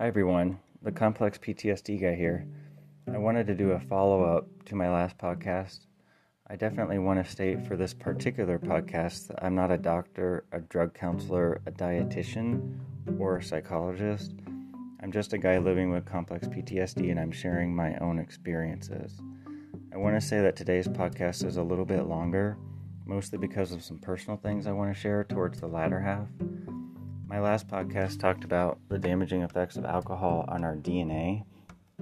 Hi everyone, the Complex PTSD guy here. I wanted to do a follow-up to my last podcast. I definitely want to state for this particular podcast that I'm not a doctor, a drug counselor, a dietitian, or a psychologist. I'm just a guy living with complex PTSD and I'm sharing my own experiences. I want to say that today's podcast is a little bit longer, mostly because of some personal things I want to share towards the latter half. My last podcast talked about the damaging effects of alcohol on our DNA,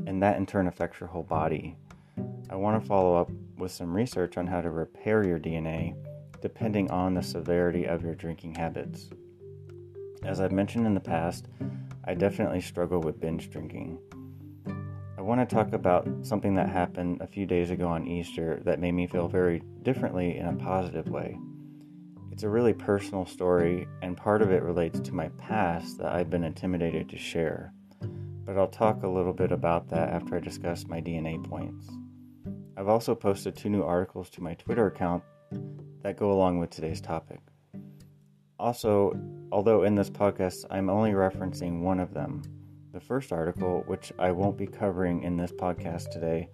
and that in turn affects your whole body. I want to follow up with some research on how to repair your DNA, depending on the severity of your drinking habits. As I've mentioned in the past, I definitely struggle with binge drinking. I want to talk about something that happened a few days ago on Easter that made me feel very differently in a positive way. It's a really personal story, and part of it relates to my past that I've been intimidated to share. But I'll talk a little bit about that after I discuss my DNA points. I've also posted 2 new articles to my Twitter account that go along with today's topic. Also, although in this podcast I'm only referencing one of them, the first article, which I won't be covering in this podcast today,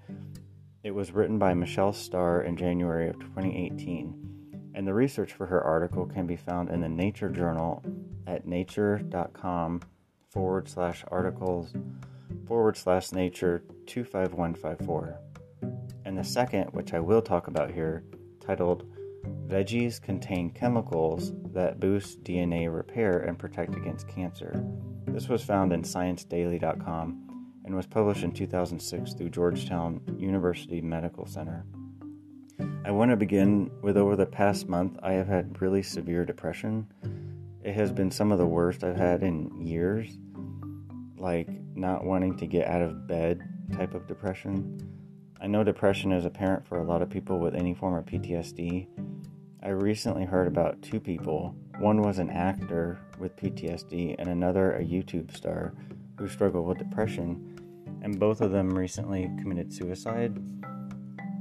it was written by Michelle Starr in January of 2018. And the research for her article can be found in the Nature Journal at nature.com/articles/nature-25154. And the second, which I will talk about here, titled Veggies Contain Chemicals That Boost DNA Repair and Protect Against Cancer. This was found in sciencedaily.com and was published in 2006 through Georgetown University Medical Center. I want to begin with over the past month, I have had really severe depression. It has been some of the worst I've had in years, like not wanting to get out of bed type of depression. I know depression is apparent for a lot of people with any form of PTSD. I recently heard about 2 people. One was an actor with PTSD and another a YouTube star who struggled with depression, and both of them recently committed suicide.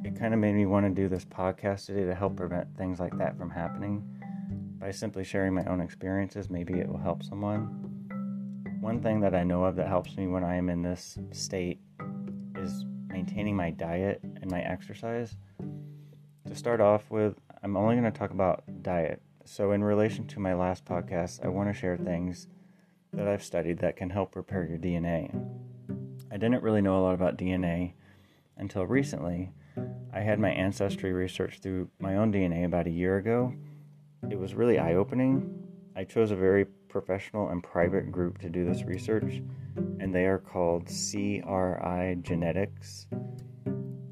It kind of made me want to do this podcast today to help prevent things like that from happening. By simply sharing my own experiences, maybe it will help someone. One thing that I know of that helps me when I am in this state is maintaining my diet and my exercise. To start off with, I'm only going to talk about diet. So in relation to my last podcast, I want to share things that I've studied that can help repair your DNA. I didn't really know a lot about DNA until recently. I had my ancestry research through my own DNA about a year ago. It was really eye-opening. I chose a very professional and private group to do this research, and they are called CRI Genetics.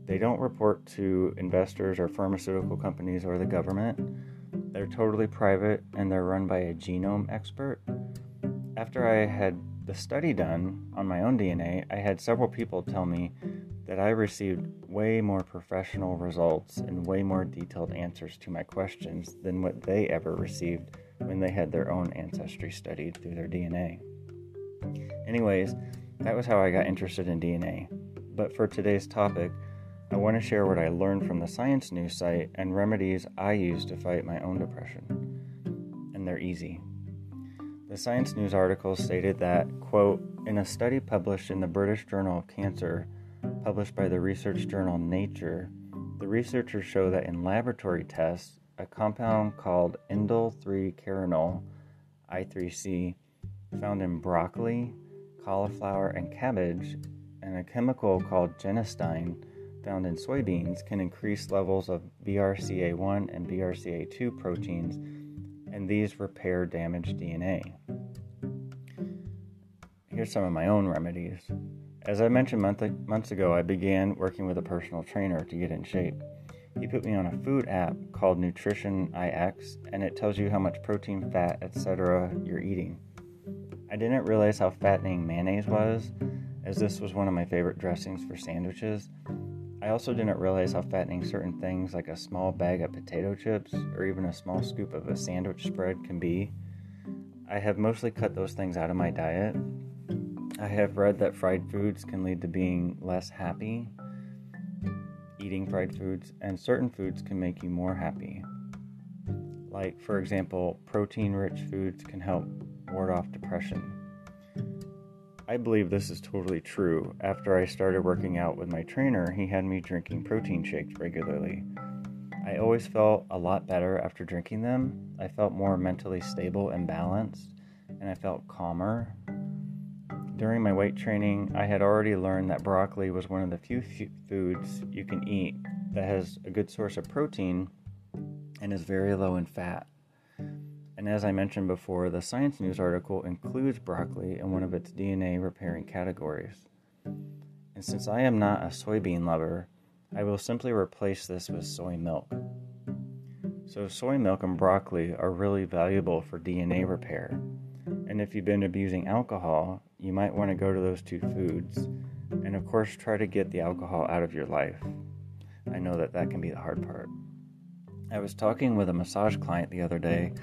They don't report to investors or pharmaceutical companies or the government. They're totally private, and they're run by a genome expert. After I had the study done on my own DNA, I had several people tell me that I received way more professional results and way more detailed answers to my questions than what they ever received when they had their own ancestry studied through their DNA. Anyways, that was how I got interested in DNA. But for today's topic, I want to share what I learned from the Science News site and remedies I use to fight my own depression. And they're easy. The Science News article stated that, quote, in a study published in the British Journal of Cancer, published by the research journal Nature, the researchers show that in laboratory tests, a compound called indole-3-carbinol, I3C, found in broccoli, cauliflower, and cabbage, and a chemical called genistein, found in soybeans, can increase levels of BRCA1 and BRCA2 proteins, and these repair damaged DNA. Here's some of my own remedies. As I mentioned months ago, I began working with a personal trainer to get in shape. He put me on a food app called Nutritionix, and it tells you how much protein, fat, etc. you're eating. I didn't realize how fattening mayonnaise was, as this was one of my favorite dressings for sandwiches. I also didn't realize how fattening certain things like a small bag of potato chips or even a small scoop of a sandwich spread can be. I have mostly cut those things out of my diet. I have read that fried foods can lead to being less happy. Eating fried foods and certain foods can make you more happy. Like, for example, protein-rich foods can help ward off depression. I believe this is totally true. After I started working out with my trainer, he had me drinking protein shakes regularly. I always felt a lot better after drinking them. I felt more mentally stable and balanced, and I felt calmer. During my weight training, I had already learned that broccoli was one of the few foods you can eat that has a good source of protein and is very low in fat. And as I mentioned before, the Science News article includes broccoli in one of its DNA repairing categories. And since I am not a soybean lover, I will simply replace this with soy milk. So soy milk and broccoli are really valuable for DNA repair. And if you've been abusing alcohol, you might want to go to those two foods. And of course, try to get the alcohol out of your life. I know that can be the hard part. I was talking with a massage client the other day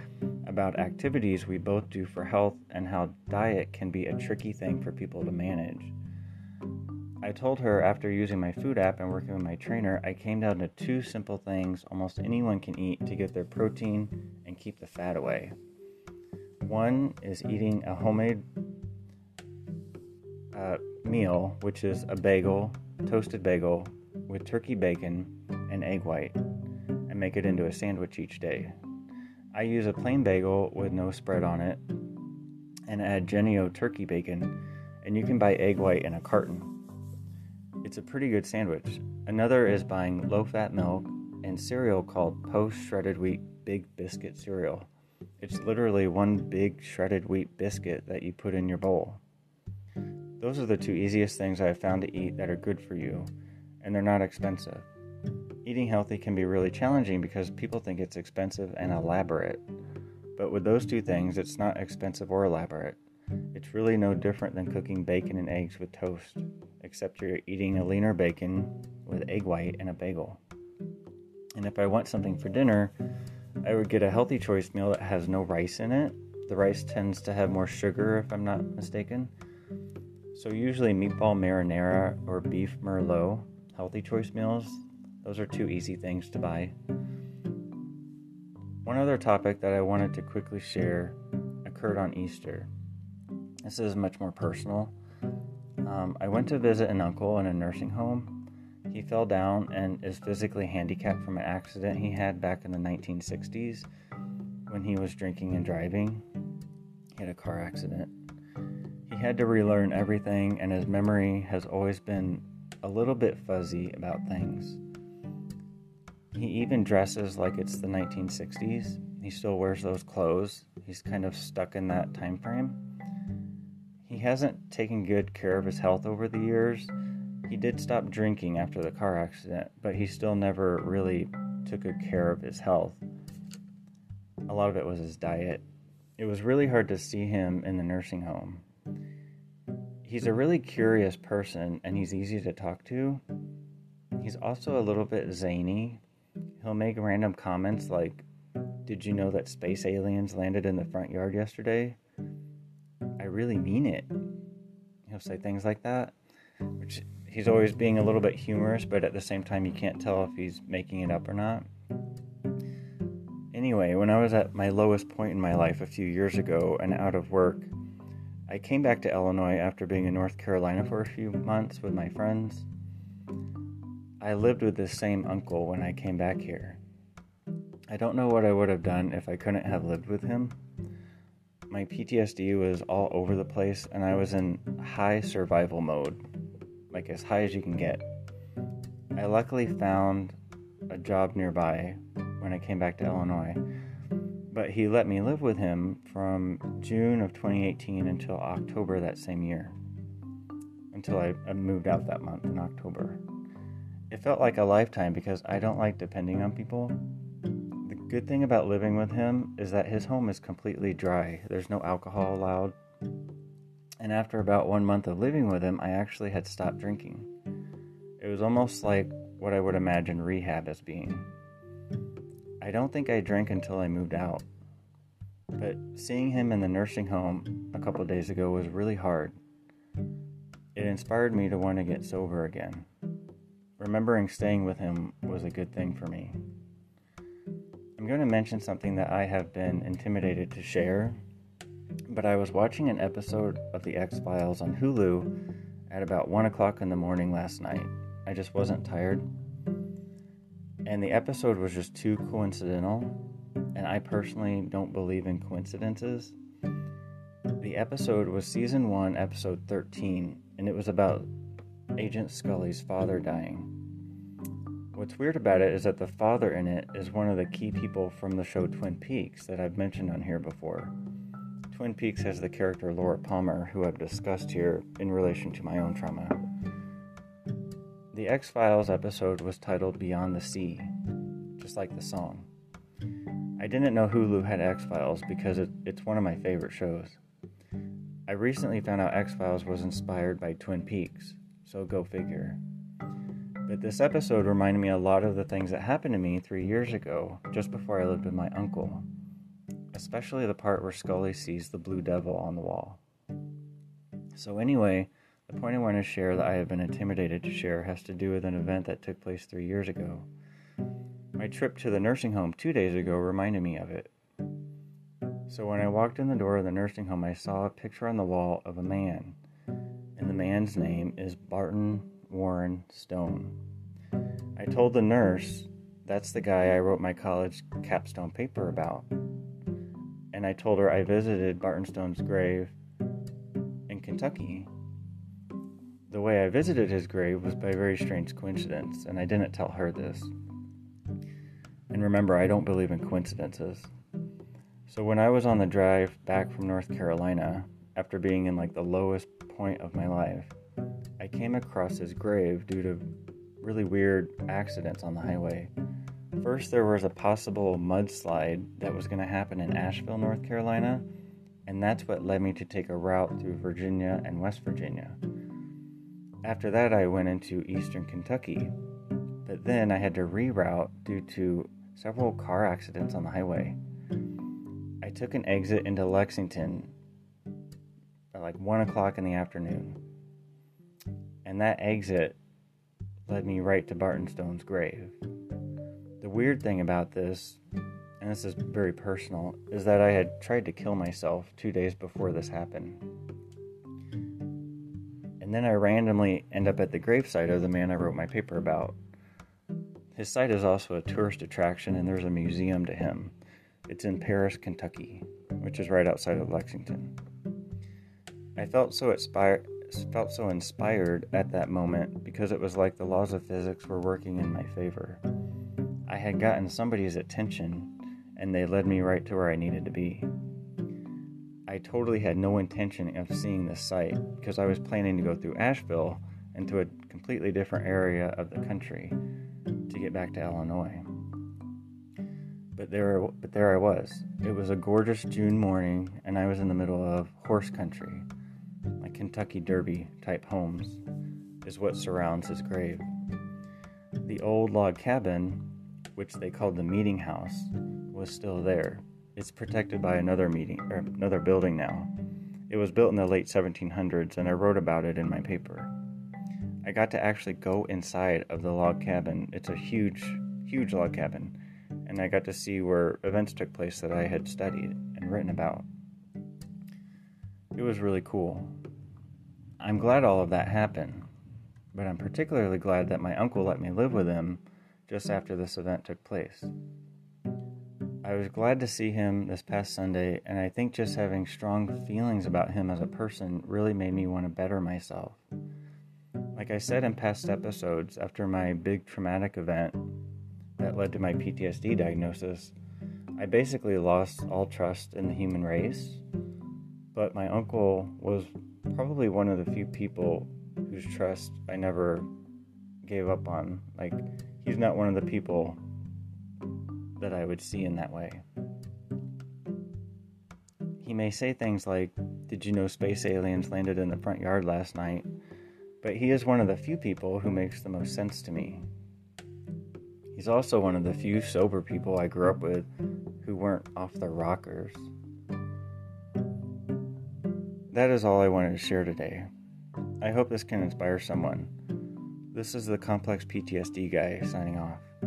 about activities we both do for health and how diet can be a tricky thing for people to manage. I told her after using my food app and working with my trainer, I came down to two simple things almost anyone can eat to get their protein and keep the fat away. One is eating a homemade meal, which is a bagel, toasted bagel, with turkey bacon and egg white, and make it into a sandwich each day. I use a plain bagel with no spread on it and add Jennie-O turkey bacon, and you can buy egg white in a carton. It's a pretty good sandwich. Another is buying low-fat milk and cereal called Post Shredded Wheat Big Biscuit Cereal. It's literally one big shredded wheat biscuit that you put in your bowl. Those are the two easiest things I have found to eat that are good for you, and they're not expensive. Eating healthy can be really challenging because people think it's expensive and elaborate. But with those two things, it's not expensive or elaborate. It's really no different than cooking bacon and eggs with toast, except you're eating a leaner bacon with egg white and a bagel. And if I want something for dinner, I would get a healthy choice meal that has no rice in it. The rice tends to have more sugar, if I'm not mistaken. So usually meatball marinara or beef merlot, healthy choice meals. Those are two easy things to buy. One other topic that I wanted to quickly share occurred on Easter. This is much more personal. I went to visit an uncle in a nursing home. He fell down and is physically handicapped from an accident he had back in the 1960s when he was drinking and driving. He had a car accident. He had to relearn everything, and his memory has always been a little bit fuzzy about things. He even dresses like it's the 1960s. He still wears those clothes. He's kind of stuck in that time frame. He hasn't taken good care of his health over the years. He did stop drinking after the car accident, but he still never really took good care of his health. A lot of it was his diet. It was really hard to see him in the nursing home. He's a really curious person, and he's easy to talk to. He's also a little bit zany. He'll make random comments like, "Did you know that space aliens landed in the front yard yesterday?" "I really mean it." He'll say things like that, which he's always being a little bit humorous, but at the same time you can't tell if he's making it up or not. Anyway, when I was at my lowest point in my life a few years ago and out of work, I came back to Illinois after being in North Carolina for a few months with my friends. I lived with this same uncle when I came back here. I don't know what I would have done if I couldn't have lived with him. My PTSD was all over the place, and I was in high survival mode, like as high as you can get. I luckily found a job nearby when I came back to Illinois, but he let me live with him from June of 2018 until October that same year, until I moved out that month in October. It felt like a lifetime because I don't like depending on people. The good thing about living with him is that his home is completely dry. There's no alcohol allowed. And after about 1 month of living with him, I actually had stopped drinking. It was almost like what I would imagine rehab as being. I don't think I drank until I moved out. But seeing him in the nursing home a couple days ago was really hard. It inspired me to want to get sober again. Remembering staying with him was a good thing for me. I'm going to mention something that I have been intimidated to share, But I was watching an episode of The X-Files on Hulu at about 1 o'clock in the morning last night. I just wasn't tired. And the episode was just too coincidental. And I personally don't believe in coincidences. The episode was Season 1, Episode 13. And it was about Agent Scully's father dying. What's weird about it is that the father in it is one of the key people from the show Twin Peaks that I've mentioned on here before. Twin Peaks has the character Laura Palmer, who I've discussed here in relation to my own trauma. The X-Files episode was titled Beyond the Sea, just like the song. I didn't know Hulu had X-Files because it's one of my favorite shows. I recently found out X-Files was inspired by Twin Peaks, so go figure. But this episode reminded me a lot of the things that happened to me 3 years ago, just before I lived with my uncle. Especially the part where Scully sees the blue devil on the wall. So anyway, the point I want to share that I have been intimidated to share has to do with an event that took place 3 years ago. My trip to the nursing home 2 days ago reminded me of it. So when I walked in the door of the nursing home, I saw a picture on the wall of a man. And the man's name is Barton Warren Stone. I told the nurse, that's the guy I wrote my college capstone paper about. And I told her I visited Barton Stone's grave in Kentucky. The way I visited his grave was by a very strange coincidence, and I didn't tell her this. And remember, I don't believe in coincidences. So when I was on the drive back from North Carolina, after being in the lowest point of my life, I came across his grave due to really weird accidents on the highway. First, there was a possible mudslide that was going to happen in Asheville, North Carolina, and that's what led me to take a route through Virginia and West Virginia. After that, I went into eastern Kentucky, but then I had to reroute due to several car accidents on the highway. I took an exit into Lexington at 1 o'clock in the afternoon. And that exit led me right to Barton Stone's grave. The weird thing about this, and this is very personal, is that I had tried to kill myself 2 days before this happened. And then I randomly end up at the gravesite of the man I wrote my paper about. His site is also a tourist attraction, and there's a museum to him. It's in Paris, Kentucky, which is right outside of Lexington. I felt so inspired at that moment because it was like the laws of physics were working in my favor. I had gotten somebody's attention and they led me right to where I needed to be. I totally had no intention of seeing this site because I was planning to go through Asheville into a completely different area of the country to get back to Illinois. But there I was. It was a gorgeous June morning and I was in the middle of horse country. Kentucky Derby-type homes is what surrounds his grave. The old log cabin, which they called the meeting house, was still there. It's protected by another building now. It was built in the late 1700s, and I wrote about it in my paper. I got to actually go inside of the log cabin. It's a huge, huge log cabin, and I got to see where events took place that I had studied and written about. It was really cool. I'm glad all of that happened, but I'm particularly glad that my uncle let me live with him just after this event took place. I was glad to see him this past Sunday, and I think just having strong feelings about him as a person really made me want to better myself. Like I said in past episodes, after my big traumatic event that led to my PTSD diagnosis, I basically lost all trust in the human race, but my uncle was probably one of the few people whose trust I never gave up on. He's not one of the people that I would see in that way. He may say things like, "Did you know space aliens landed in the front yard last night?" But he is one of the few people who makes the most sense to me. He's also one of the few sober people I grew up with who weren't off their rockers. That is all I wanted to share today. I hope this can inspire someone. This is the Complex PTSD Guy signing off.